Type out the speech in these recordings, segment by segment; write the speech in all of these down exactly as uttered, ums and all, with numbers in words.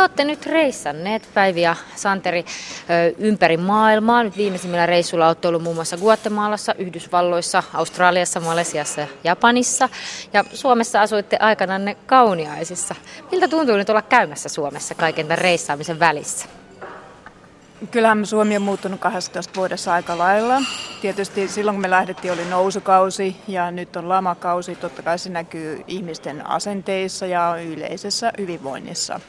te olette nyt reissanneet, Päivi ja Santeri, ympäri maailmaa. Nyt viimeisimmillä reissulla olette olleet muun muassa Guatemalassa, Yhdysvalloissa, Australiassa, Malesiassa ja Japanissa. Ja Suomessa asuitte aikananne Kauniaisissa. Miltä tuntuu nyt olla käymässä Suomessa kaiken tämän reissaamisen välissä? Kyllähän Suomi on muuttunut kahdessatoista vuodessa aika lailla. Tietysti silloin kun me lähdettiin oli nousukausi ja nyt on lamakausi. Totta kai se näkyy ihmisten asenteissa ja yleisessä hyvinvoinnissa.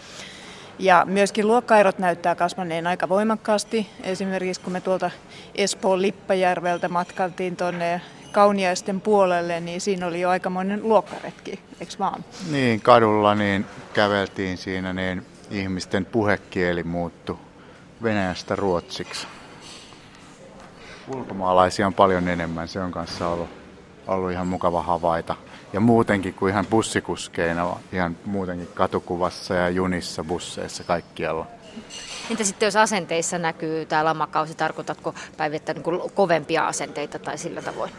Ja myöskin luokkaerot näyttää kasvaneen aika voimakkaasti. Esimerkiksi kun me tuolta Espoon Lippajärveltä matkaltiin tuonne Kauniaisten puolelle, niin siinä oli jo aikamoinen luokkaretki, eikö vaan? Niin, kadulla niin käveltiin siinä, niin ihmisten puhekieli muuttui venäjästä ruotsiksi. Ulkomaalaisia on paljon enemmän, se on kanssa ollut, ollut ihan mukava havaita. Ja muutenkin kuin ihan bussikuskeina, ihan muutenkin katukuvassa ja junissa, busseissa, kaikkialla. Entä sitten jos asenteissa näkyy tämä lamakausi, tarkoitatko päivittäin niin kuin kovempia asenteita tai sillä tavoin?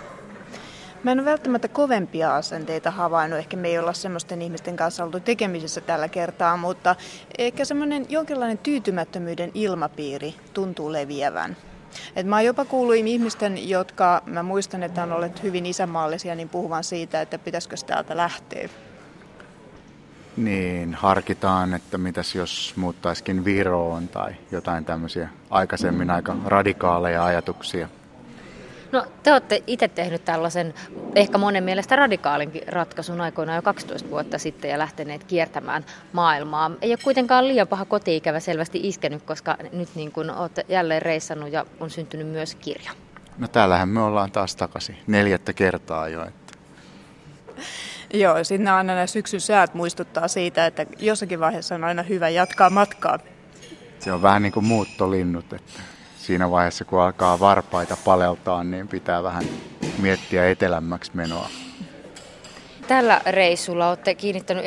Mä en ole välttämättä kovempia asenteita havainnut, ehkä me ei olla semmoisten ihmisten kanssa oltu tekemisissä tällä kertaa, mutta ehkä semmoinen jonkinlainen tyytymättömyyden ilmapiiri tuntuu leviävän. Et mä oon jopa kuullut ihmisten, jotka, mä muistan, että on ollut hyvin isänmaallisia, niin puhuvan siitä, että pitäisikö täältä lähteä. Niin, harkitaan, että mitäs jos muuttaisikin Viroon tai jotain tämmöisiä aikaisemmin aika radikaaleja ajatuksia. No, te olette itse tehnyt tällaisen ehkä monen mielestä radikaalinkin ratkaisun aikoinaan jo kaksitoista vuotta sitten ja lähteneet kiertämään maailmaa. Ei ole kuitenkaan liian paha koti-ikävä selvästi iskenyt, koska nyt niin kun olette jälleen reissannut ja on syntynyt myös kirja. No täällähän me ollaan taas takaisin neljättä kertaa jo. Että. Joo, siinä aina nämä syksyn säät muistuttaa siitä, että jossakin vaiheessa on aina hyvä jatkaa matkaa. Se on vähän niin kuin muuttolinnut, että siinä vaiheessa, kun alkaa varpaita paleltaa, niin pitää vähän miettiä etelämmäksi menoa. Tällä reissulla olette kiinnittänyt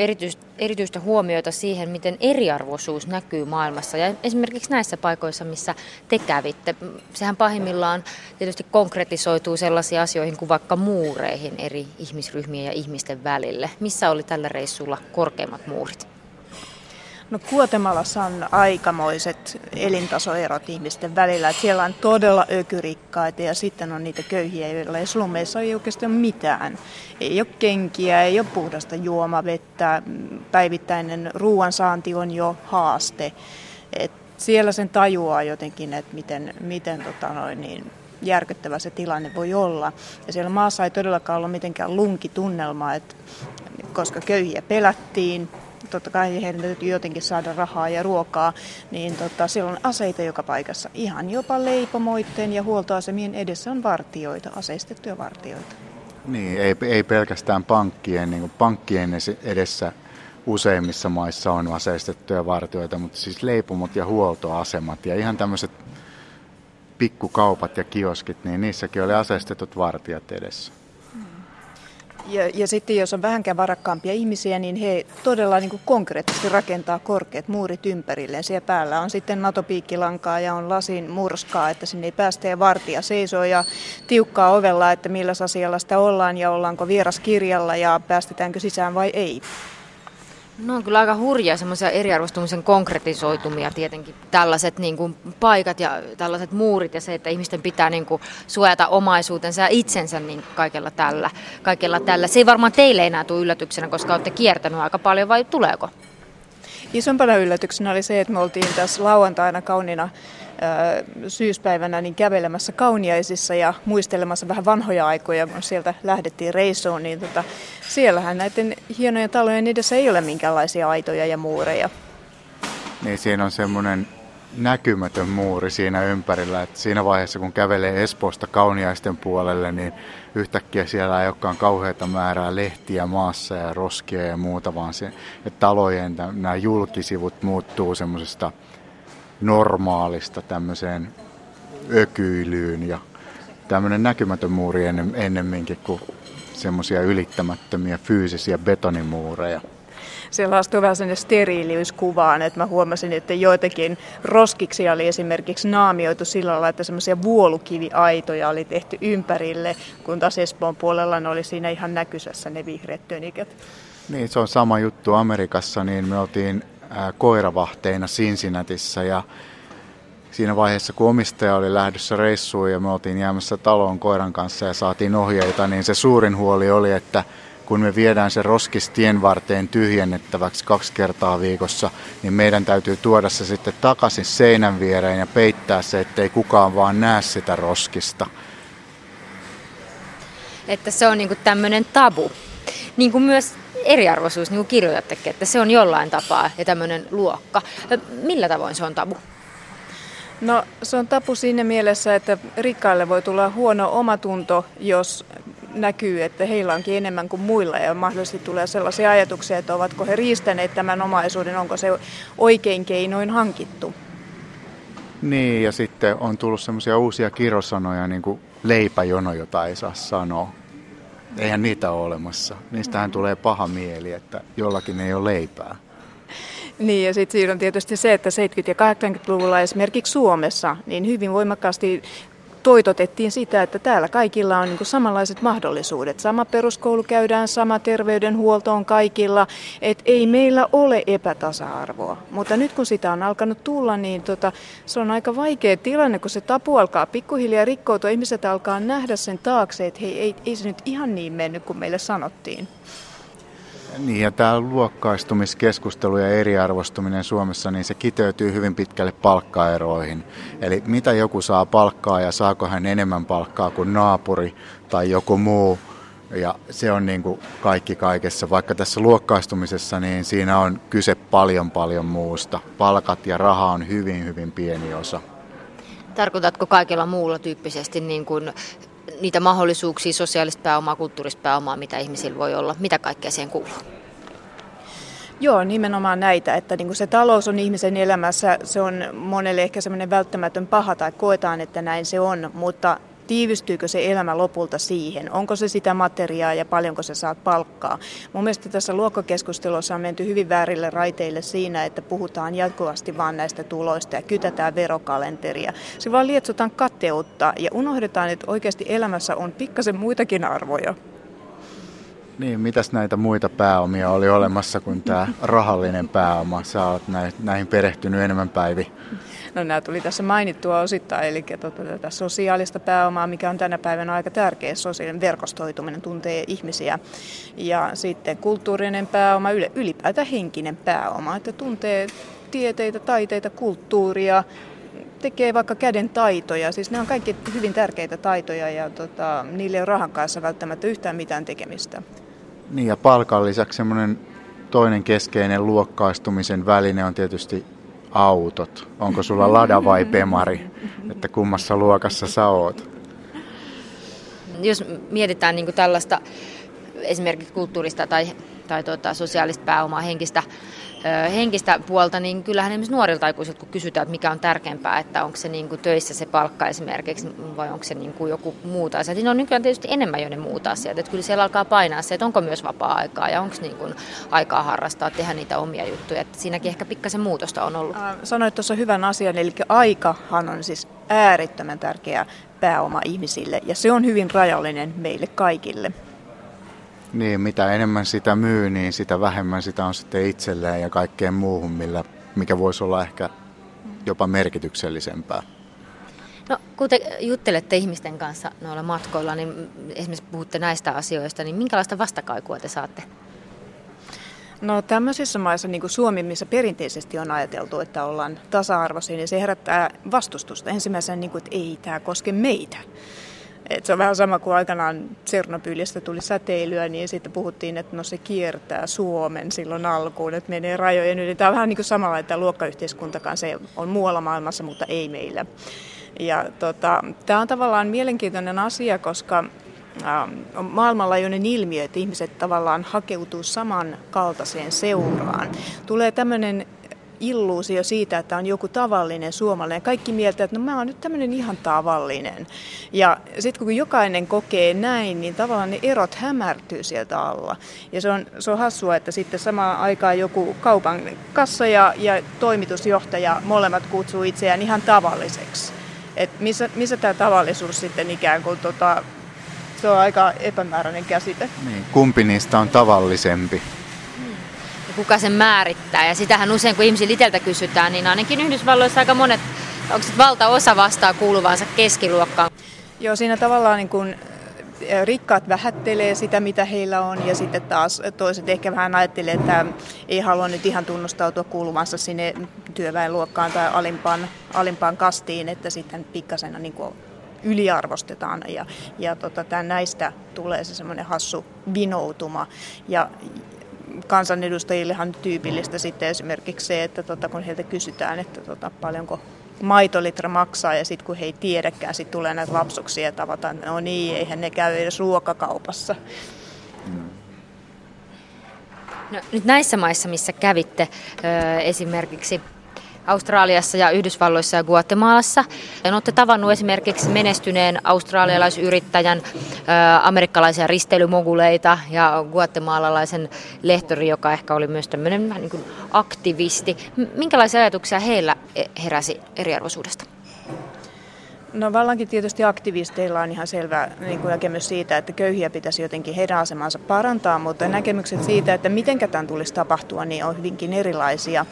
erityistä huomiota siihen, miten eriarvoisuus näkyy maailmassa. Ja esimerkiksi näissä paikoissa, missä te kävitte. Sehän pahimmillaan tietysti konkretisoituu sellaisiin asioihin kuin vaikka muureihin eri ihmisryhmien ja ihmisten välille. Missä oli tällä reissulla korkeimmat muurit? No Guatemalassa on aikamoiset elintasoerot ihmisten välillä. Että siellä on todella ökyrikkaita ja sitten on niitä köyhiä, joilla ei slummeissa ei oikeastaan mitään. Ei ole kenkiä, ei ole puhdasta juomavettä, päivittäinen ruoansaanti on jo haaste. Et siellä sen tajuaa jotenkin, että miten, miten tota noin, niin järkyttävä se tilanne voi olla. Ja siellä maassa ei todellakaan ollut mitenkään lunkitunnelmaa, että koska köyhiä pelättiin. Totta kai heidän täytyy jotenkin saada rahaa ja ruokaa, niin tota, siellä on aseita joka paikassa. Ihan jopa leipomoitteen ja huoltoasemien edessä on vartijoita, aseistettuja vartijoita. Niin, ei, ei pelkästään pankkien, niin kuin pankkien edessä useimmissa maissa on aseistettuja vartijoita, mutta siis leipomot ja huoltoasemat ja ihan tämmöiset pikkukaupat ja kioskit, niin niissäkin oli aseistetut vartijat edessä. Ja, ja sitten jos on vähänkään varakkaampia ihmisiä, niin he todella niin kuin konkreettisesti rakentaa korkeat muurit ympärilleen. Siellä päällä on sitten NATO-piikkilankaa ja on lasin murskaa, että sinne ei päästä ja vartija seisoo ja tiukkaa ovella, että millä asialla sitä ollaan ja ollaanko vieraskirjalla ja päästetäänkö sisään vai ei. No on kyllä aika hurjaa semmoisia eriarvostumisen konkretisoitumia tietenkin, tällaiset niin kuin paikat ja tällaiset muurit ja se, että ihmisten pitää niin kuin suojata omaisuutensa ja itsensä niin kaikella tällä, kaikella tällä. Se ei varmaan teille enää tule yllätyksenä, koska olette kiertänyt aika paljon, vai tuleeko? Isompana yllätyksenä oli se, että me oltiin tässä lauantaina kauniina syyspäivänä niin kävelemässä Kauniaisissa ja muistelemassa vähän vanhoja aikoja, kun sieltä lähdettiin reissuun, niin tota, siellähän näiden hienojen talojen edessä ei ole minkäänlaisia aitoja ja muureja. Niin siinä on semmoinen näkymätön muuri siinä ympärillä, että siinä vaiheessa kun kävelee Espoosta Kauniaisten puolelle, niin yhtäkkiä siellä ei olekaan kauheata määrää lehtiä maassa ja roskia ja muuta, vaan se, että talojen nämä julkisivut muuttuu semmoisesta normaalista tämmöiseen ökyilyyn ja tämmöinen näkymätön muuri ennemminkin kuin semmoisia ylittämättömiä fyysisiä betonimuureja. Siellä astuu vähän sinne steriiliyskuvaan, että mä huomasin, että joitakin roskiksia oli esimerkiksi naamioitu sillä lailla, että semmoisia vuolukiviaitoja oli tehty ympärille, kun taas Espoon puolella ne oli siinä ihan näkyisessä ne vihreät tönikät. Niin, se on sama juttu Amerikassa, niin me oltiin koiravahteina Cincinnatissa ja siinä vaiheessa, kun omistaja oli lähdössä reissuun ja me oltiin jäämässä taloon koiran kanssa ja saatiin ohjeita, niin se suurin huoli oli, että kun me viedään se roskis tien varteen tyhjennettäväksi kaksi kertaa viikossa, niin meidän täytyy tuoda se sitten takaisin seinän viereen ja peittää se, ettei kukaan vaan näe sitä roskista. Että se on niinku tämmöinen tabu. Niin kuin myös eriarvoisuus, niin kuin kirjoitattekin, että se on jollain tapaa ja tämmöinen luokka. Millä tavoin se on tabu? No se on tabu siinä mielessä, että rikkaille voi tulla huono omatunto, jos näkyy, että heillä onkin enemmän kuin muilla ja mahdollisesti tulee sellaisia ajatuksia, että ovatko he riistäneet tämän omaisuuden, onko se oikein keinoin hankittu. Niin ja sitten on tullut semmoisia uusia kirosanoja, niin kuin leipäjono, jota ei saa sanoa. Eihän niitä ole olemassa. Niistähän tulee paha mieli, että jollakin ei ole leipää. Niin ja sitten siinä on tietysti se, että seitsemänkymmentä- ja kahdeksankymmentäluvulla esimerkiksi Suomessa niin hyvin voimakkaasti toitotettiin sitä, että täällä kaikilla on niin kuin samanlaiset mahdollisuudet. Sama peruskoulu käydään, sama terveydenhuolto on kaikilla, että ei meillä ole epätasa-arvoa. Mutta nyt kun sitä on alkanut tulla, niin tota, se on aika vaikea tilanne, kun se tapu alkaa pikkuhiljaa rikkoutua. Ihmiset alkaa nähdä sen taakse, että hei, ei, ei se nyt ihan niin mennyt kuin meille sanottiin. Niin ja tämä luokkaistumiskeskustelu ja eriarvostuminen Suomessa, niin se kiteytyy hyvin pitkälle palkkaeroihin. Eli mitä joku saa palkkaa ja saako hän enemmän palkkaa kuin naapuri tai joku muu. Ja se on niin kuin kaikki kaikessa. Vaikka tässä luokkaistumisessa, niin siinä on kyse paljon paljon muusta. Palkat ja raha on hyvin hyvin pieni osa. Tarkoitatko kaikilla muulla tyyppisesti niin kuin niitä mahdollisuuksia, sosiaalista pääomaa, kulttuurista pääomaa, mitä ihmisillä voi olla, mitä kaikkea siihen kuuluu? Joo, nimenomaan näitä, että niin kuin se talous on ihmisen elämässä, se on monelle ehkä semmoinen välttämätön paha tai koetaan, että näin se on, mutta tiivistyykö se elämä lopulta siihen? Onko se sitä materiaa ja paljonko sä saat palkkaa? Mun mielestä tässä luokkakeskustelussa on menty hyvin väärille raiteille siinä, että puhutaan jatkuvasti vaan näistä tuloista ja kytätään verokalenteria. Se vaan lietsotaan kateutta ja unohdetaan, että oikeasti elämässä on pikkasen muitakin arvoja. Niin, mitäs näitä muita pääomia oli olemassa kuin tämä rahallinen pääoma? Sä oot näihin perehtynyt enemmän, Päivi. No nämä tuli tässä mainittua osittain, eli tuota, tätä sosiaalista pääomaa, mikä on tänä päivänä aika tärkeä, sosiaalinen verkostoituminen tuntee ihmisiä. Ja sitten kulttuurinen pääoma, ylipäätään henkinen pääoma, että tuntee tieteitä, taiteita, kulttuuria, tekee vaikka käden taitoja. Siis ne on kaikki hyvin tärkeitä taitoja ja tota, niillä ei ole rahan kanssa välttämättä yhtään mitään tekemistä. Niin ja palkan lisäksi semmoinen toinen keskeinen luokkaistumisen väline on tietysti autot. Onko sulla Lada vai Bemari? Että kummassa luokassa sä oot? Jos mietitään niin kuin tällaista esimerkiksi kulttuurista tai, tai tuota, sosiaalista pääomaa, henkistä, ö, henkistä puolta, niin kyllähän esimerkiksi nuorilta aikuisilta, kun kysytään, että mikä on tärkeämpää, että onko se niin kuin töissä se palkka esimerkiksi vai onko se niin kuin joku muuta asia. Niin on nykyään tietysti enemmän jo ne muuta asiat. Että kyllä siellä alkaa painaa se, että onko myös vapaa-aikaa ja onko niin kuin aikaa harrastaa, tehdä niitä omia juttuja. Että siinäkin ehkä pikkasen muutosta on ollut. Sanoit tuossa hyvän asian, eli aikahan on siis äärettömän tärkeä pääoma ihmisille ja se on hyvin rajallinen meille kaikille. Niin, mitä enemmän sitä myy, niin sitä vähemmän sitä on sitten itselleen ja kaikkeen muuhun, millä, mikä voisi olla ehkä jopa merkityksellisempää. No, kun te juttelette ihmisten kanssa noilla matkoilla, niin esimerkiksi puhutte näistä asioista, niin minkälaista vastakaikua te saatte? No tämmöisissä maissa, niin kuin Suomi, missä perinteisesti on ajateltu, että ollaan tasa-arvoisia, niin se herättää vastustusta. Ensimmäisenä, niin kuin, että ei tämä koske meitä. Et se on vähän sama kuin aikanaan Tsernobylistä tuli säteilyä, niin sitten puhuttiin, että no se kiertää Suomen silloin alkuun, että menee rajojen yli. Tämä on vähän niin kuin samalla, että luokkayhteiskunta kanssa on muualla maailmassa, mutta ei meillä. Ja tota, tämä on tavallaan mielenkiintoinen asia, koska on maailmanlaajuinen ilmiö, että ihmiset tavallaan hakeutuu samankaltaiseen seuraan. Tulee tämmöinen illuusio siitä, että on joku tavallinen suomalainen. Kaikki mieltä, että no mä oon nyt tämmöinen ihan tavallinen. Ja sitten kun jokainen kokee näin, niin tavallaan ne erot hämärtyy sieltä alla. Ja se on, se on hassua, että sitten samaan aikaan joku kaupan kassa ja, ja toimitusjohtaja molemmat kutsuu itseään ihan tavalliseksi. Että missä, missä tämä tavallisuus sitten ikään kuin, tota, se on aika epämääräinen käsite. Niin, kumpi niistä on tavallisempi? kuka sen määrittää. Ja sitähän usein, kun ihmisillä itseltä kysytään, niin ainakin Yhdysvalloissa aika monet, onko se valtaosa vastaa kuuluvaansa keskiluokkaan. Joo, siinä tavallaan niin kun rikkaat vähättelee sitä, mitä heillä on, ja sitten taas toiset ehkä vähän ajattelee, että ei halua nyt ihan tunnustautua kuuluvansa sinne työväenluokkaan tai alimpaan, alimpaan kastiin, että sitten pikkasen niin kuin yliarvostetaan ja, ja tota, tämän, näistä tulee se semmoinen hassu vinoutuma. Ja kansanedustajillehan tyypillistä sitten esimerkiksi se, että tota, kun heiltä kysytään, että tota, paljonko maitolitra maksaa, ja sitten kun he ei tiedäkään, sitten tulee näitä lapsuksia ja tavataan, no niin, eihän ne käy edes ruokakaupassa. No, nyt näissä maissa, missä kävitte, esimerkiksi Australiassa ja Yhdysvalloissa ja Guatemalassa, ja olette tavannut esimerkiksi menestyneen australialaisyrittäjän, amerikkalaisia reistelymoguleita ja guatemalalaisen lehtori, joka ehkä oli myös tämmöinen vähän niin kuin aktivisti. Minkälaisia ajatuksia heillä heräsi eriarvoisuudesta? No vallankin tietysti aktivisteilla on ihan selvä niin kuin näkemys siitä, että köyhiä pitäisi jotenkin heidän asemansa parantaa, mutta näkemykset siitä, että miten tämän tulisi tapahtua, niin on hyvinkin erilaisia.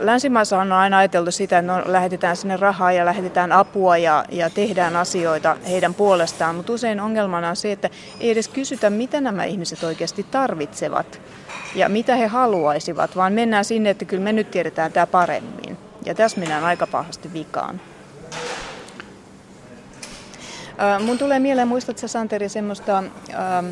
Länsimaissa on aina ajateltu sitä, että no, lähetetään sinne rahaa ja lähetetään apua ja, ja tehdään asioita heidän puolestaan, mutta usein ongelmana on se, että ei edes kysytä, mitä nämä ihmiset oikeasti tarvitsevat ja mitä he haluaisivat, vaan mennään sinne, että kyllä me nyt tiedetään tämä paremmin, ja tässä mennään aika pahasti vikaan. Mun tulee mieleen, muistatko Santeri, semmoista, ähm,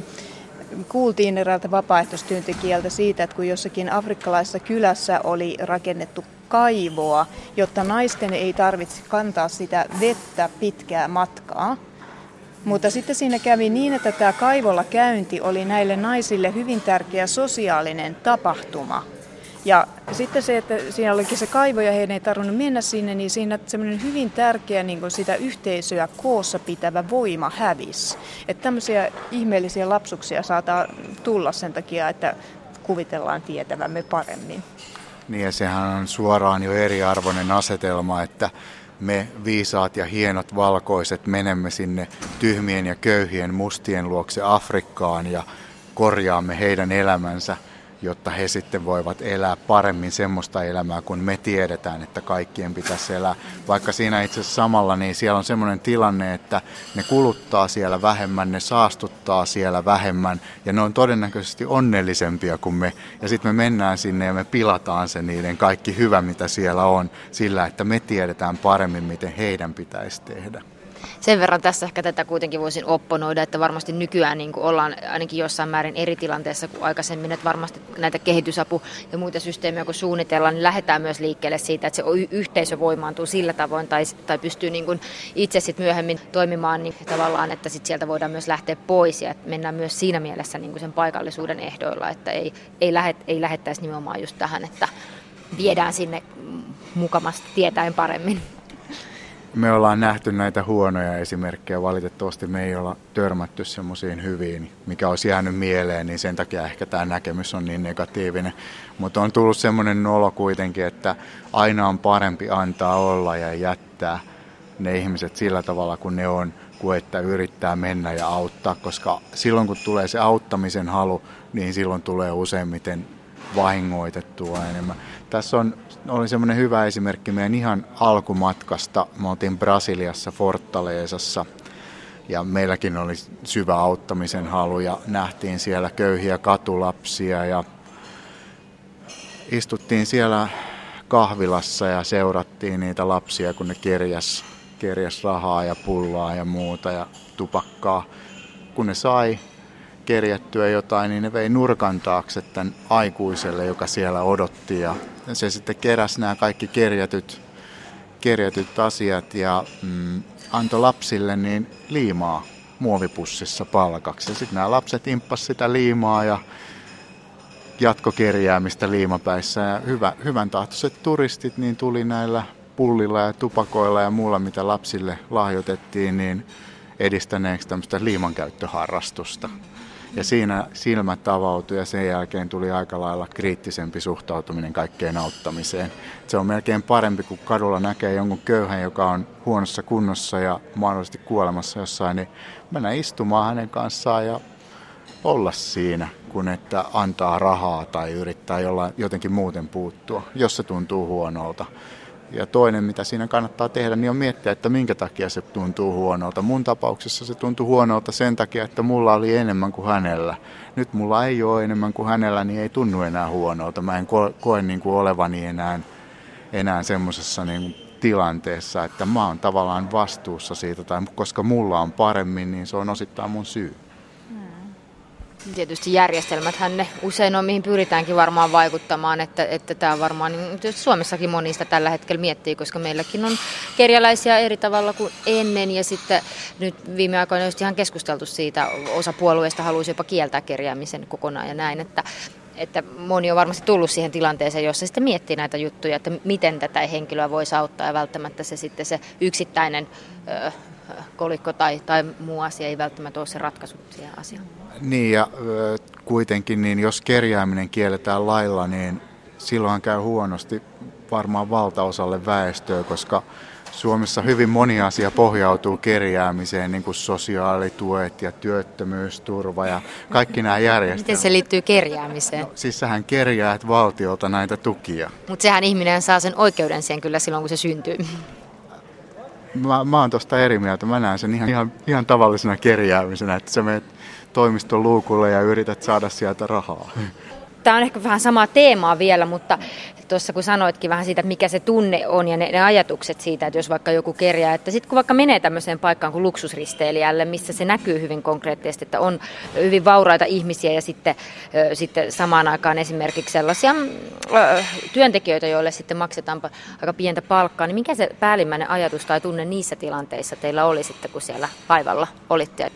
kuultiin eräältä vapaaehtoistyöntekijältä siitä, että kun jossakin afrikkalaisessa kylässä oli rakennettu kaivoa, jotta naisten ei tarvitse kantaa sitä vettä pitkää matkaa. Mutta sitten siinä kävi niin, että tämä kaivolla käynti oli näille naisille hyvin tärkeä sosiaalinen tapahtuma. Ja sitten se, että siinä olikin se kaivo ja heidän ei tarvinnut mennä sinne, niin siinä semmoinen hyvin tärkeä niin kuin sitä yhteisöä koossa pitävä voima hävisi. Että tämmöisiä ihmeellisiä lapsuksia saattaa tulla sen takia, että kuvitellaan tietävämme paremmin. Niin, ja sehän on suoraan jo eriarvoinen asetelma, että me viisaat ja hienot valkoiset menemme sinne tyhmien ja köyhien mustien luokse Afrikkaan ja korjaamme heidän elämänsä, jotta he sitten voivat elää paremmin semmoista elämää, kun me tiedetään, että kaikkien pitäisi elää. Vaikka siinä itse asiassa samalla, niin siellä on semmoinen tilanne, että ne kuluttaa siellä vähemmän, ne saastuttaa siellä vähemmän, ja ne on todennäköisesti onnellisempia kuin me. Ja sitten me mennään sinne ja me pilataan se niiden kaikki hyvä, mitä siellä on, sillä että me tiedetään paremmin, miten heidän pitäisi tehdä. Sen verran tässä ehkä tätä kuitenkin voisin opponoida, että varmasti nykyään niin kuin ollaan ainakin jossain määrin eri tilanteessa kuin aikaisemmin, että varmasti näitä kehitysapu- ja muita systeemejä, kun suunnitellaan, niin lähdetään myös liikkeelle siitä, että se yhteisö voimaantuu sillä tavoin tai, tai pystyy niin kuin itse sit myöhemmin toimimaan niin tavallaan, että sit sieltä voidaan myös lähteä pois ja että mennään myös siinä mielessä niin kuin sen paikallisuuden ehdoilla, että ei, ei, lähet, ei lähettäisi nimenomaan just tähän, että viedään sinne mukavasti tietäen paremmin. Me ollaan nähty näitä huonoja esimerkkejä, valitettavasti me ei olla törmätty semmoisiin hyviin, mikä olisi jäänyt mieleen, niin sen takia ehkä tämä näkemys on niin negatiivinen. Mutta on tullut semmoinen olo kuitenkin, että aina on parempi antaa olla ja jättää ne ihmiset sillä tavalla, kun ne on, kuin että yrittää mennä ja auttaa, koska silloin kun tulee se auttamisen halu, niin silloin tulee useimmiten vahingoitettua enemmän. Tässä on, oli semmoinen hyvä esimerkki meidän ihan alkumatkasta. Me oltiin Brasiliassa, Fortalezassa, ja meilläkin oli syvä auttamisen halu ja nähtiin siellä köyhiä katulapsia ja istuttiin siellä kahvilassa ja seurattiin niitä lapsia, kun ne kerjäs, kerjäs rahaa ja pullaa ja muuta ja tupakkaa. Kun ne sai kerjättyä jotain, niin ne vei nurkan taakse tämän aikuiselle, joka siellä odotti, ja se sitten keräsi nämä kaikki kerjätyt, kerjätyt asiat ja mm, antoi lapsille niin liimaa muovipussissa palkaksi. Ja sitten nämä lapset imppasivat sitä liimaa ja jatkokerjäämistä liimapäissä, ja hyvä, hyvän tahtoiset turistit niin tuli näillä pullilla ja tupakoilla ja muulla, mitä lapsille lahjoitettiin, niin edistäneeksi tämmöistä liimankäyttöharrastusta. Ja siinä silmät avautui ja sen jälkeen tuli aika lailla kriittisempi suhtautuminen kaikkeen auttamiseen. Se on melkein parempi, kun kadulla näkee jonkun köyhän, joka on huonossa kunnossa ja mahdollisesti kuolemassa jossain, niin mennä istumaan hänen kanssaan ja olla siinä, kun että antaa rahaa tai yrittää jollain, jotenkin muuten puuttua, jos se tuntuu huonolta. Ja toinen, mitä siinä kannattaa tehdä, niin on miettiä, että minkä takia se tuntuu huonolta. Mun tapauksessa se tuntui huonolta sen takia, että mulla oli enemmän kuin hänellä. Nyt mulla ei ole enemmän kuin hänellä, niin ei tunnu enää huonolta. Mä en koe, koe niin kuin olevani enää, enää semmoisessa niin tilanteessa, että mä oon tavallaan vastuussa siitä. Tai koska mulla on paremmin, niin se on osittain mun syy. Tietysti järjestelmäthän ne usein on, mihin pyritäänkin varmaan vaikuttamaan, että, että tämä varmaan niin Suomessakin monista tällä hetkellä miettii, koska meilläkin on kerjäläisiä eri tavalla kuin ennen ja sitten nyt viime aikoina just ihan keskusteltu siitä, osa puolueista haluaisi jopa kieltää kerjäämisen kokonaan ja näin, että, että moni on varmasti tullut siihen tilanteeseen, jossa sitten miettii näitä juttuja, että miten tätä henkilöä voisi auttaa ja välttämättä se sitten se yksittäinen öö, kolikko tai, tai muu asia ei välttämättä ole se ratkaisu siihen asiaan. Niin ja kuitenkin, niin jos kerjääminen kielletään lailla, niin silloin käy huonosti varmaan valtaosalle väestöä, koska Suomessa hyvin moni asia pohjautuu kerjäämiseen, niin kuin sosiaalituet ja työttömyysturva ja kaikki nämä järjestelmät. Miten se liittyy kerjäämiseen? No, siis sähän kerjäät valtiolta näitä tukia. Mutta sehän ihminen saa sen oikeuden siihen kyllä silloin, kun se syntyy. Mä, mä oon tosta eri mieltä. Mä näen sen ihan, ihan, ihan tavallisena kerjäämisenä, että sä menet toimiston luukulle ja yrität saada sieltä rahaa. Tämä on ehkä vähän samaa teemaa vielä, mutta tuossa kun sanoitkin vähän siitä, että mikä se tunne on ja ne, ne ajatukset siitä, että jos vaikka joku kerjää, että sitten kun vaikka menee tämmöiseen paikkaan kuin luksusristeilijälle, missä se näkyy hyvin konkreettisesti, että on hyvin vauraita ihmisiä ja sitten, äh, sitten samaan aikaan esimerkiksi sellaisia äh, työntekijöitä, joille sitten maksetaan aika pientä palkkaa, niin mikä se päällimmäinen ajatus tai tunne niissä tilanteissa teillä oli sitten, kun siellä paivalla olitte?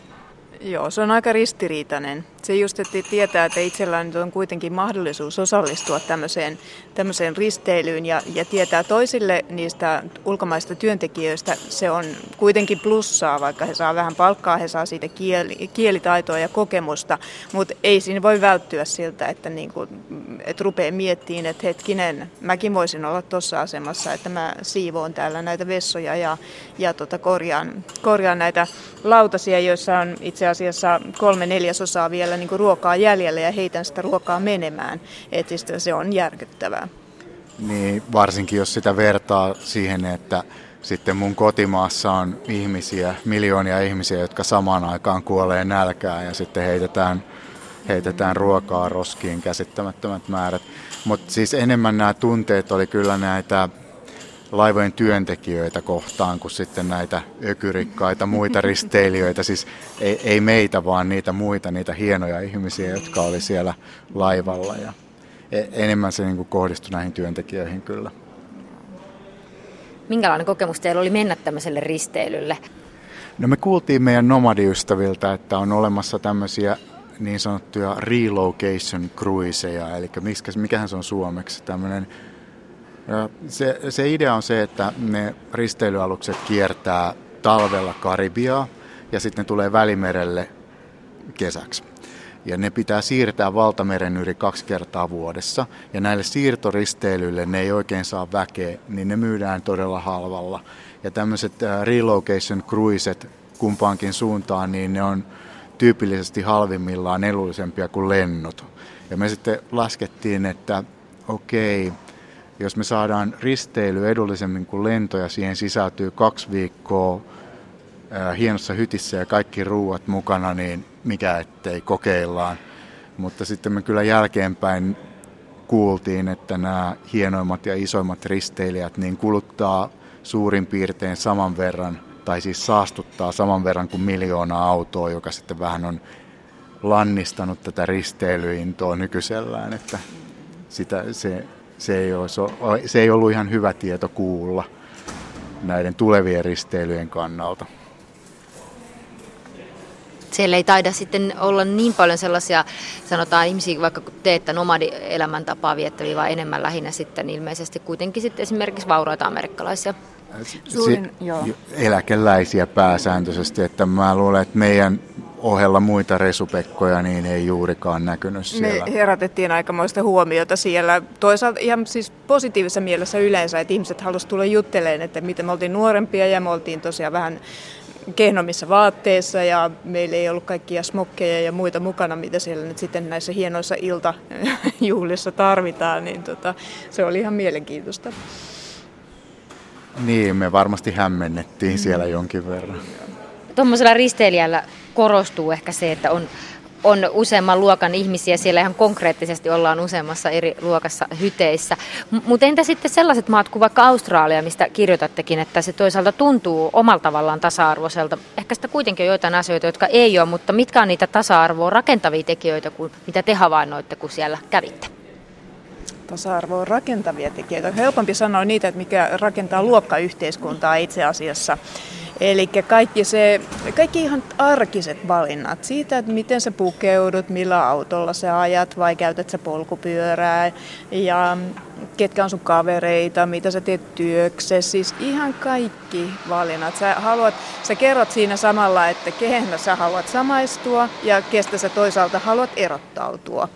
Joo, se on aika ristiriitainen. Se just, että tietää, että itsellään nyt on kuitenkin mahdollisuus osallistua tämmöiseen, tämmöiseen risteilyyn ja, ja tietää toisille niistä ulkomaista työntekijöistä. Se on kuitenkin plussaa, vaikka he saa vähän palkkaa, he saa siitä kieli, kielitaitoa ja kokemusta, mutta ei siinä voi välttyä siltä, että, niinku, että rupeaa miettimään, että hetkinen, mäkin voisin olla tuossa asemassa, että mä siivoon täällä näitä vessoja ja, ja tota korjaan, korjaan näitä lautasia, joissa on itse asiassa kolme neljäsosaa vielä niin kuin ruokaa jäljellä ja heitän sitä ruokaa menemään, että se on järkyttävää. Niin, varsinkin jos sitä vertaa siihen, että sitten mun kotimaassa on ihmisiä, miljoonia ihmisiä, jotka samaan aikaan kuolee nälkään ja sitten heitetään, heitetään ruokaa roskiin käsittämättömät määrät. Mutta siis enemmän nämä tunteet oli kyllä näitä laivojen työntekijöitä kohtaan kuin sitten näitä ökyrikkaita muita risteilijöitä, siis ei, ei meitä vaan niitä muita, niitä hienoja ihmisiä, jotka oli siellä laivalla ja enemmän se niin kuin kohdistui näihin työntekijöihin kyllä. Minkälainen kokemus teillä oli mennä tämmöiselle risteilylle? No me kuultiin meidän nomadiystäviltä, että on olemassa tämmöisiä niin sanottuja relocation cruiseja, eli mikähän se on suomeksi tämmöinen. Se, se idea on se, että ne risteilyalukset kiertää talvella Karibiaa ja sitten ne tulee Välimerelle kesäksi. Ja ne pitää siirtää valtameren yli kaksi kertaa vuodessa. Ja näille siirtoristeilyille ne ei oikein saa väkeä, niin ne myydään todella halvalla. Ja tämmöiset relocation cruiset kumpaankin suuntaan, niin ne on tyypillisesti halvimmillaan edullisempia kuin lennot. Ja me sitten laskettiin, että okei. Jos me saadaan risteily edullisemmin kuin lentoja, siihen sisältyy kaksi viikkoa ää, hienossa hytissä ja kaikki ruuat mukana, niin mikä ettei kokeillaan. Mutta sitten me kyllä jälkeenpäin kuultiin, että nämä hienoimmat ja isoimmat risteilijät niin kuluttaa suurin piirtein saman verran, tai siis saastuttaa saman verran kuin miljoonaa autoa, joka sitten vähän on lannistanut tätä risteilyintoa nykyisellään, että sitä se... Se ei, ole, se ei ollut ihan hyvä tieto kuulla näiden tulevien risteilyjen kannalta. Siellä ei taida sitten olla niin paljon sellaisia, sanotaan ihmisiä, vaikka teettä nomadielämäntapaa viettäviä, vaan enemmän lähinnä sitten ilmeisesti kuitenkin sitten esimerkiksi vauraita amerikkalaisia. Suurin, joo. Eläkeläisiä pääsääntöisesti, että mä luulen, että meidän ohella muita resupekkoja, niin ei juurikaan näkynyt siellä. Me herätettiin aikamoista huomiota siellä. Toisaalta ihan siis positiivisessa mielessä yleensä, että ihmiset halusivat tulla juttelemaan, että miten me oltiin nuorempia ja me oltiin tosiaan vähän kehnommissa vaatteissa ja meillä ei ollut kaikkia smokkeja ja muita mukana, mitä siellä nyt sitten näissä hienoissa iltajuhlissa tarvitaan, niin tota, se oli ihan mielenkiintoista. Niin, me varmasti hämmennettiin siellä jonkin verran. Tuommoisella risteilijällä korostuu ehkä se, että on, on useamman luokan ihmisiä, siellä ihan konkreettisesti ollaan useammassa eri luokassa hyteissä. Mutta entä sitten sellaiset maat kuin vaikka Australia, mistä kirjoitattekin, että se toisaalta tuntuu omalla tavallaan tasa-arvoiselta. Ehkä sitä kuitenkin on joitain asioita, jotka ei ole, mutta mitkä on niitä tasa-arvoa rakentavia tekijöitä, kun, mitä te havainnoitte, kun siellä kävitte? Tasa-arvoa rakentavia tekijöitä. Helpompi sanoa niitä, että mikä rakentaa luokkayhteiskuntaa itse asiassa. Eli kaikki, se, kaikki ihan arkiset valinnat siitä, että miten sä pukeudut, millä autolla sä ajat vai käytät sä polkupyörää ja ketkä on sun kavereita, mitä sä teet työksesi, siis ihan kaikki valinnat. Sä, haluat, sä kerrot siinä samalla, että kehen sä haluat samaistua ja kestä sä toisaalta haluat erottautua.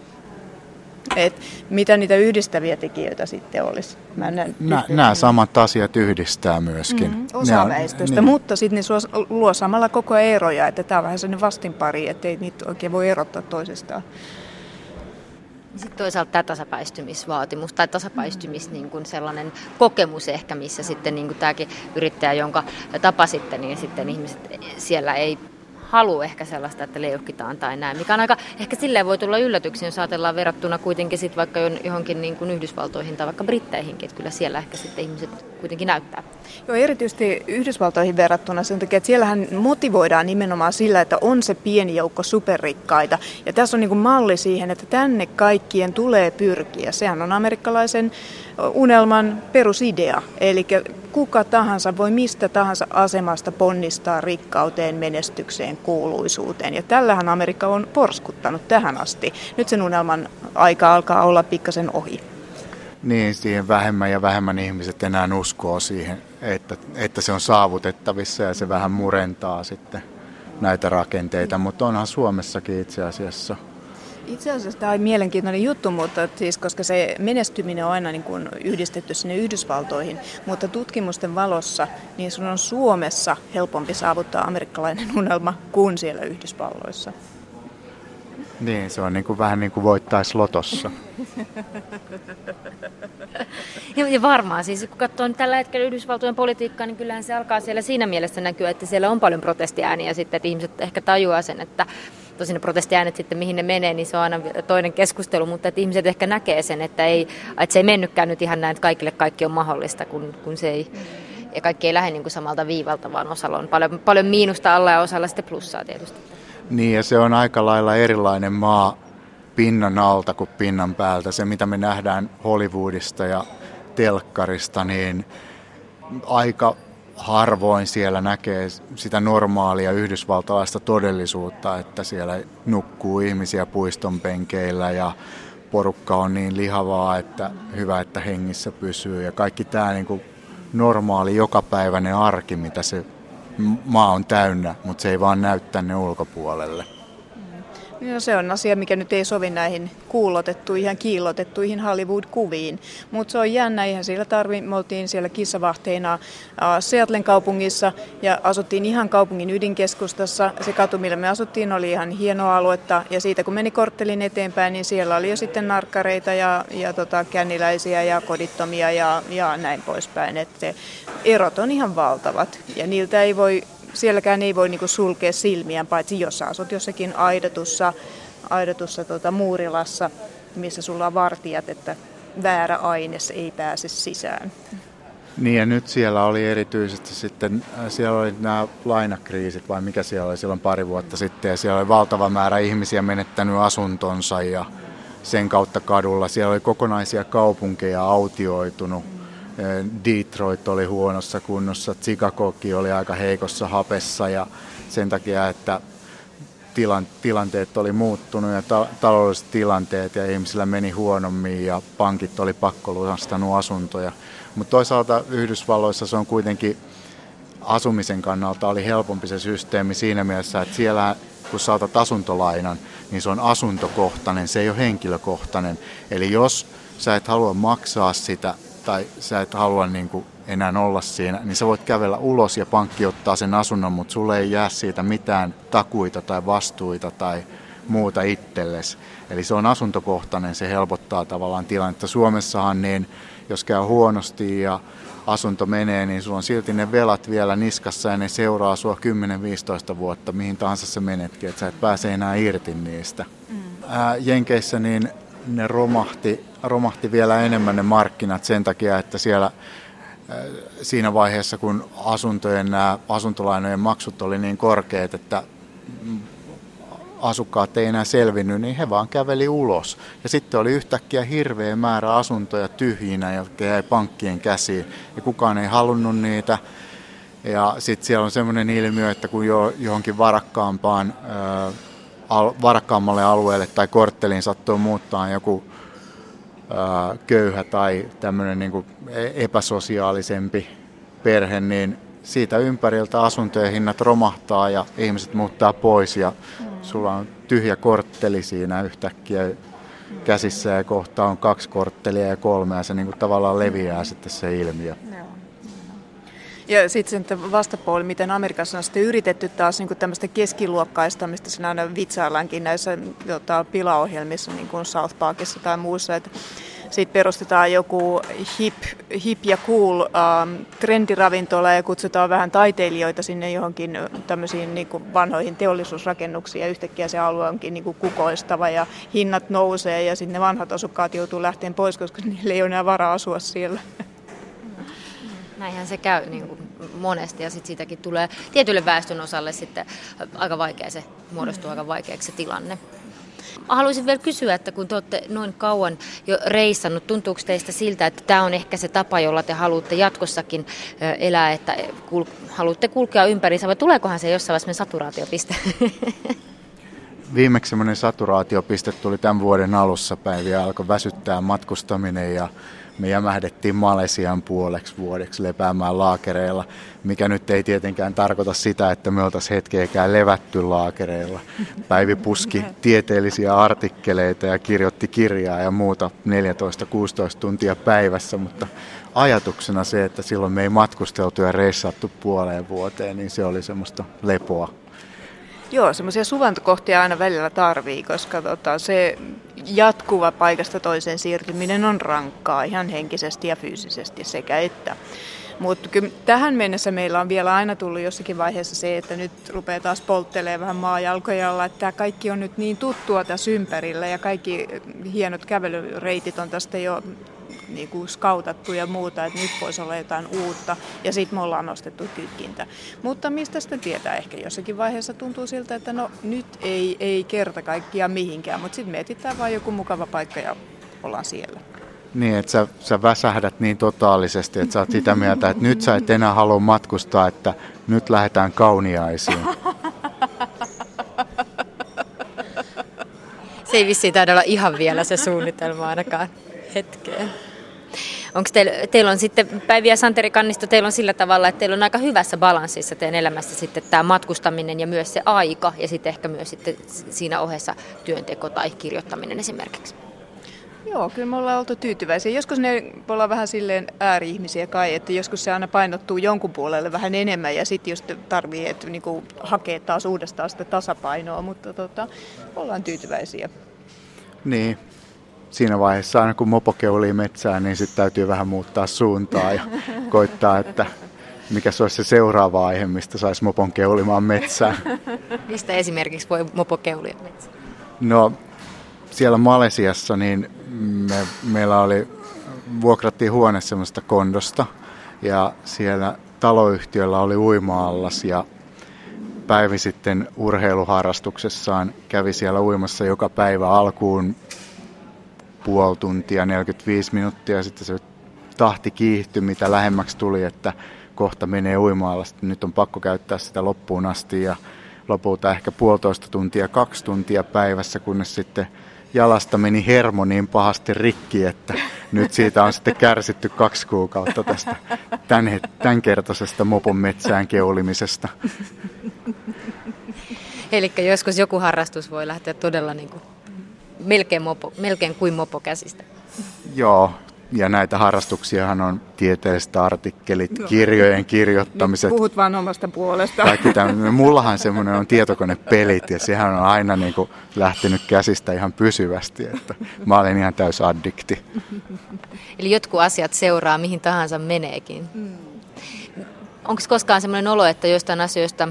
Että mitä niitä yhdistäviä tekijöitä sitten olisi? Mä nä- Nä, nämä samat asiat yhdistää myöskin. Mm-hmm. Osa on, väestöstä, niin. Mutta sitten ne luo samalla koko ajan eroja, että tämä on vähän sellainen vastinpari, että ei niitä oikein voi erottaa toisistaan. Sitten toisaalta tämä tasapäistymisvaatimus tai tasapäistymis niin kuin sellainen kokemus ehkä, missä sitten niin kuin tämäkin yrittäjä, jonka tapasitte, niin sitten ihmiset siellä ei haluu ehkä sellaista, että leuhkitaan tai näin, mikä on aika, ehkä silleen voi tulla yllätyksiä, jos ajatellaan verrattuna kuitenkin sit vaikka johonkin niin kuin Yhdysvaltoihin tai vaikka Britteihinkin, että kyllä siellä ehkä sitten ihmiset kuitenkin näyttää. Joo, erityisesti Yhdysvaltoihin verrattuna sen takia, että siellähän motivoidaan nimenomaan sillä, että on se pieni joukko superrikkaita, ja tässä on niin kuin malli siihen, että tänne kaikkien tulee pyrkiä, sehän on amerikkalaisen unelman perusidea, eli kuka tahansa voi mistä tahansa asemasta ponnistaa rikkauteen, menestykseen, kuuluisuuteen. Ja tällähän Amerikka on porskuttanut tähän asti. Nyt sen unelman aika alkaa olla pikkasen ohi. Niin, siihen vähemmän ja vähemmän ihmiset enää uskoo siihen, että, että se on saavutettavissa ja se vähän murentaa sitten näitä rakenteita. Mutta onhan Suomessakin itse asiassa. Itse asiassa tämä on mielenkiintoinen juttu, mutta siis, koska se menestyminen on aina niin kuin yhdistetty sinne Yhdysvaltoihin, mutta tutkimusten valossa niin sun on Suomessa helpompi saavuttaa amerikkalainen unelma kuin siellä Yhdysvalloissa. Niin, se on niin kuin, vähän niin kuin voittaisi lotossa. Ja varmaan siis, kun katsoo nyt tällä hetkellä Yhdysvaltojen politiikkaa, niin kyllähän se alkaa siellä siinä mielessä näkyä, että siellä on paljon protestiääniä sitten, että ihmiset ehkä tajuaa sen, että tosin ne protestiäänet sitten, mihin ne menee, niin se on aina toinen keskustelu, mutta että ihmiset ehkä näkee sen, että, ei, että se ei mennytkään nyt ihan näin, että kaikille kaikki on mahdollista, kun, kun se ei, ja kaikki ei lähde niin kuin samalta viivalta, vaan osalla on paljon, paljon miinusta alla ja osalla sitten plussaa tietysti. Niin, ja se on aika lailla erilainen maa pinnan alta kuin pinnan päältä. Se, mitä me nähdään Hollywoodista ja telkkarista, niin aika harvoin siellä näkee sitä normaalia yhdysvaltalaista todellisuutta, että siellä nukkuu ihmisiä puiston penkeillä ja porukka on niin lihavaa, että hyvä, että hengissä pysyy. Ja kaikki tämä niin kuin normaali jokapäiväinen arki, mitä se maa on täynnä, mutta se ei vaan näy tänne ulkopuolelle. No, se on asia, mikä nyt ei sovi näihin kuulotettuihin ja kiillotettuihin Hollywood-kuviin. Mutta se on jännä, ihan siellä tarvi, me oltiin siellä kissavahteina Seattlen kaupungissa ja asuttiin ihan kaupungin ydinkeskustassa. Se katu, millä me asuttiin, oli ihan hienoa aluetta. Ja siitä kun meni korttelin eteenpäin, niin siellä oli jo sitten narkkareita ja, ja tota, känniläisiä ja kodittomia ja, ja näin poispäin. Että erot on ihan valtavat ja niiltä ei voi... Sielläkään ei voi niinku sulkea silmiään, paitsi jos sä asut jossakin aidatussa, aidatussa tota muurilassa, missä sulla on vartijat, että väärä aines ei pääse sisään. Niin, ja nyt siellä oli erityisesti sitten, siellä oli nämä lainakriisit, vai mikä siellä oli silloin pari vuotta sitten, ja siellä oli valtava määrä ihmisiä menettänyt asuntonsa ja sen kautta kadulla. Siellä oli kokonaisia kaupunkeja autioitunut. Detroit oli huonossa kunnossa, Chicagokin oli aika heikossa hapessa ja sen takia, että tilanteet oli muuttunut ja ta- taloudelliset tilanteet ja ihmisillä meni huonommin ja pankit oli pakko lunastanut asuntoja. Mutta toisaalta Yhdysvalloissa se on kuitenkin asumisen kannalta oli helpompi se systeemi siinä mielessä, että siellä kun saatat asuntolainan, niin se on asuntokohtainen, se ei ole henkilökohtainen. Eli jos sä et halua maksaa sitä, tai sä et halua niin kuin enää olla siinä, niin sä voit kävellä ulos ja pankki ottaa sen asunnon, mutta sulle ei jää siitä mitään takuita tai vastuita tai muuta itsellesi. Eli se on asuntokohtainen, se helpottaa tavallaan tilannetta. Suomessahan niin, jos käy huonosti ja asunto menee, niin sulla on silti ne velat vielä niskassa ja ne seuraa sua kymmenen viisitoista vuotta, mihin tahansa sä menetkin, että sä et pääse enää irti niistä. Mm. Ää, Jenkeissä niin ne romahti, romahti vielä enemmän ne markkinat sen takia, että siellä siinä vaiheessa, kun asuntojen, nämä asuntolainojen maksut oli niin korkeat, että asukkaat ei enää selvinnyt, niin he vaan käveli ulos. Ja sitten oli yhtäkkiä hirveä määrä asuntoja tyhjinä, jotka jäi pankkien käsiin. Ja kukaan ei halunnut niitä. Ja sitten siellä on semmoinen ilmiö, että kun johonkin varakkaampaan, varakkaammalle alueelle tai kortteliin sattuu muuttaa joku köyhä tai tämmöinen niin kuin epäsosiaalisempi perhe, niin siitä ympäriltä asuntojen hinnat romahtaa ja ihmiset muuttaa pois ja sulla on tyhjä kortteli siinä yhtäkkiä käsissä ja kohta on kaksi korttelia ja kolme ja se niin kuin tavallaan leviää sitten se ilmiö. Ja sitten vastapuoli, miten Amerikassa on sitten yritetty taas niin tämmöistä keskiluokkaistamista, siinä aina vitsaillaankin näissä tota, pilaohjelmissa, niin kuin South Parkissa tai muussa, että siitä perustetaan joku hip, hip ja cool ähm, trendiravintola ja kutsutaan vähän taiteilijoita sinne johonkin tämmöisiin niin kuin vanhoihin teollisuusrakennuksiin ja yhtäkkiä se alue onkin niin kuin kukoistava ja hinnat nousee ja sitten ne vanhat asukkaat joutuu lähteen pois, koska niillä ei ole enää varaa asua siellä. Näinhän se käy niin kuin monesti ja sitten siitäkin tulee tietylle väestön osalle sitten aika vaikea se, muodostuu aika vaikeaksi se tilanne. Mä haluaisin vielä kysyä, että kun te olette noin kauan jo reissannut, tuntuuko teistä siltä, että tämä on ehkä se tapa, jolla te haluatte jatkossakin elää, että kul- haluatte kulkea ympäriinsä vai tuleekohan se jossain vaiheessa saturaatiopiste? Viimeksi semmoinen saturaatiopiste tuli tämän vuoden alussa päiviä, alkoi väsyttää matkustaminen ja me jämähdettiin Malesian puoleksi vuodeksi lepäämään laakereilla, mikä nyt ei tietenkään tarkoita sitä, että me oltaisiin hetkeäkään levätty laakereilla. Päivi puski tieteellisiä artikkeleita ja kirjoitti kirjaa ja muuta neljätoista kuusitoista tuntia päivässä, mutta ajatuksena se, että silloin me ei matkusteltu ja reissattu puoleen vuoteen, niin se oli semmoista lepoa. Joo, semmoisia suvantokohtia aina välillä tarvii, koska tota, se jatkuva paikasta toiseen siirtyminen on rankkaa ihan henkisesti ja fyysisesti sekä että. Mutta tähän mennessä meillä on vielä aina tullut jossakin vaiheessa se, että nyt rupeaa taas polttelemaan vähän maajalkojalla, että tämä kaikki on nyt niin tuttua tässä ympärillä ja kaikki hienot kävelyreitit on tästä jo niin kuin skautattu ja muuta, että nyt voisi olla jotain uutta ja sitten me ollaan nostettu kytkintä. Mutta mistä sitä tietää? Ehkä jossakin vaiheessa tuntuu siltä, että no nyt ei, ei kerta kaikkiaan mihinkään, mutta sitten me etsitään vaan joku mukava paikka ja ollaan siellä. Niin, että sä, sä väsähdät niin totaalisesti, että sä oot sitä mieltä, että nyt sä et enää halua matkustaa, että nyt lähdetään Kauniaisiin. Se ei vissiin taida olla ihan vielä se suunnitelma ainakaan hetkeen. Onko teillä, teillä on sitten, Päivi ja Santeri Kannisto, teillä on sillä tavalla, että teillä on aika hyvässä balanssissa teidän elämässä sitten tämä matkustaminen ja myös se aika ja sitten ehkä myös sitten siinä ohessa työnteko tai kirjoittaminen esimerkiksi? Joo, kyllä me ollaan oltu tyytyväisiä. Joskus ne ollaan vähän silleen ääri-ihmisiä kai, että joskus se aina painottuu jonkun puolelle vähän enemmän ja sitten jos tarvii, että niinku hakee taas uudestaan sitä tasapainoa, mutta tota, ollaan tyytyväisiä. Niin. Siinä vaiheessa aina kun mopo keulii metsään, niin sitten täytyy vähän muuttaa suuntaa ja koittaa, että mikä se olisi se seuraava aihe, mistä saisi mopon keulimaan metsään. Mistä esimerkiksi voi mopo keulia metsään? No siellä Malesiassa niin me, meillä oli, vuokrattiin huone semmoista kondosta ja siellä taloyhtiöllä oli uima-allas ja Päivi sitten urheiluharrastuksessaan kävi siellä uimassa joka päivä alkuun puoli tuntia, neljäkymmentäviisi minuuttia, sitten se tahti kiihtyi, mitä lähemmäksi tuli, että kohta menee uimaalla, sitten nyt on pakko käyttää sitä loppuun asti ja lopulta ehkä puolitoista tuntia, kaksi tuntia päivässä, kunnes sitten jalasta meni hermo niin pahasti rikki, että nyt siitä on sitten kärsitty kaksi kuukautta tästä tämän, tämänkertaisesta mopon metsään keulimisesta. Eli joskus joku harrastus voi lähteä todella niin kuin Melkein, mopo, melkein kuin mopo käsistä. Joo, Ja näitä harrastuksiahan on tieteelliset artikkelit, no, kirjojen kirjoittamiset. Puhut vaan omasta puolesta. Kaikki tämmöinen. Mullahan semmoinen on tietokonepelit ja sehän on aina niin kuin lähtenyt käsistä ihan pysyvästi. Että mä olen ihan täys addikti. Eli jotkut asiat seuraa mihin tahansa meneekin. Mm. Onko koskaan semmoinen olo, että jostain asioista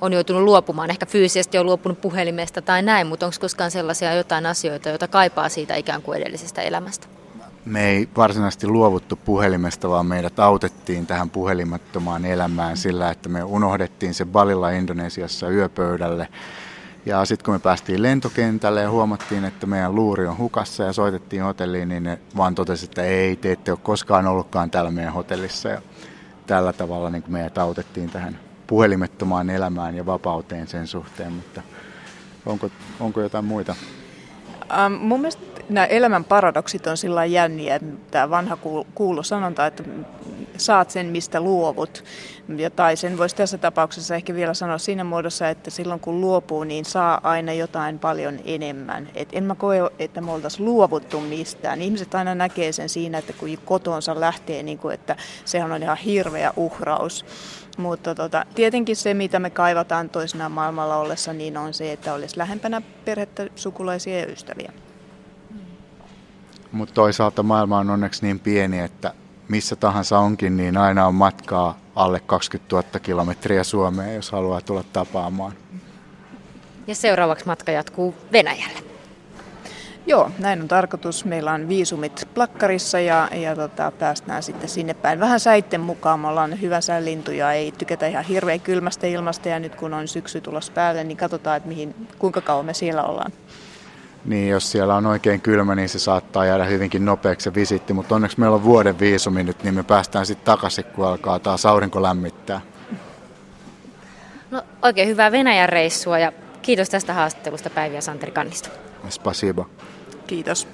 on joutunut luopumaan? Ehkä fyysisesti on luopunut puhelimesta tai näin, mutta onko koskaan sellaisia jotain asioita, joita kaipaa siitä ikään kuin edellisestä elämästä? Me ei varsinaisesti luovuttu puhelimesta, vaan meidät autettiin tähän puhelimattomaan elämään sillä, että me unohdettiin se Balilla Indonesiassa yöpöydälle. Ja sitten kun me päästiin lentokentälle ja huomattiin, että meidän luuri on hukassa ja soitettiin hotelliin, niin ne vaan totesi, että ei, te ette ole koskaan ollutkaan täällä meidän hotellissa. Ja tällä tavalla niin meidät autettiin tähän puhelimettomaan elämään ja vapauteen sen suhteen, mutta onko, onko jotain muita? Ähm, mun mielestä nämä elämän paradoksit on sillä lailla jänniä, että tämä vanha kuulu sanonta, että saat sen, mistä luovut. Ja tai sen voisi tässä tapauksessa ehkä vielä sanoa siinä muodossa, että silloin kun luopuu, niin saa aina jotain paljon enemmän. Et en mä koe, että me oltaisiin luovuttu mistään. Ihmiset aina näkee sen siinä, että kun kotonsa lähtee, niin kuin, että sehän on ihan hirveä uhraus. Mutta tota, tietenkin se, mitä me kaivataan toisinaan maailmalla ollessa, niin on se, että olisi lähempänä perhettä, sukulaisia ja ystäviä. Mutta toisaalta maailma on onneksi niin pieni, että missä tahansa onkin, niin aina on matkaa alle kaksikymmentätuhatta kilometriä Suomeen, jos haluaa tulla tapaamaan. Ja seuraavaksi matka jatkuu Venäjälle. Joo, näin on tarkoitus. Meillä on viisumit plakkarissa ja, ja tota, päästään sitten sinne päin. Vähän säitten mukaan. Me ollaan hyvä säälintuja, ei tykätä ihan hirveän kylmästä ilmasta ja nyt kun on syksy tulossa päälle, niin katsotaan, että mihin, kuinka kauan me siellä ollaan. Niin, jos siellä on oikein kylmä, niin se saattaa jäädä hyvinkin nopeaksi se visiitti, mutta onneksi meillä on vuoden viisumi nyt, niin me päästään sitten takaisin, kun alkaa taas aurinko lämmittää. No oikein hyvää Venäjän reissua ja kiitos tästä haastattelusta Päivi ja Santeri Kannisto. Spasibo. Kiitos.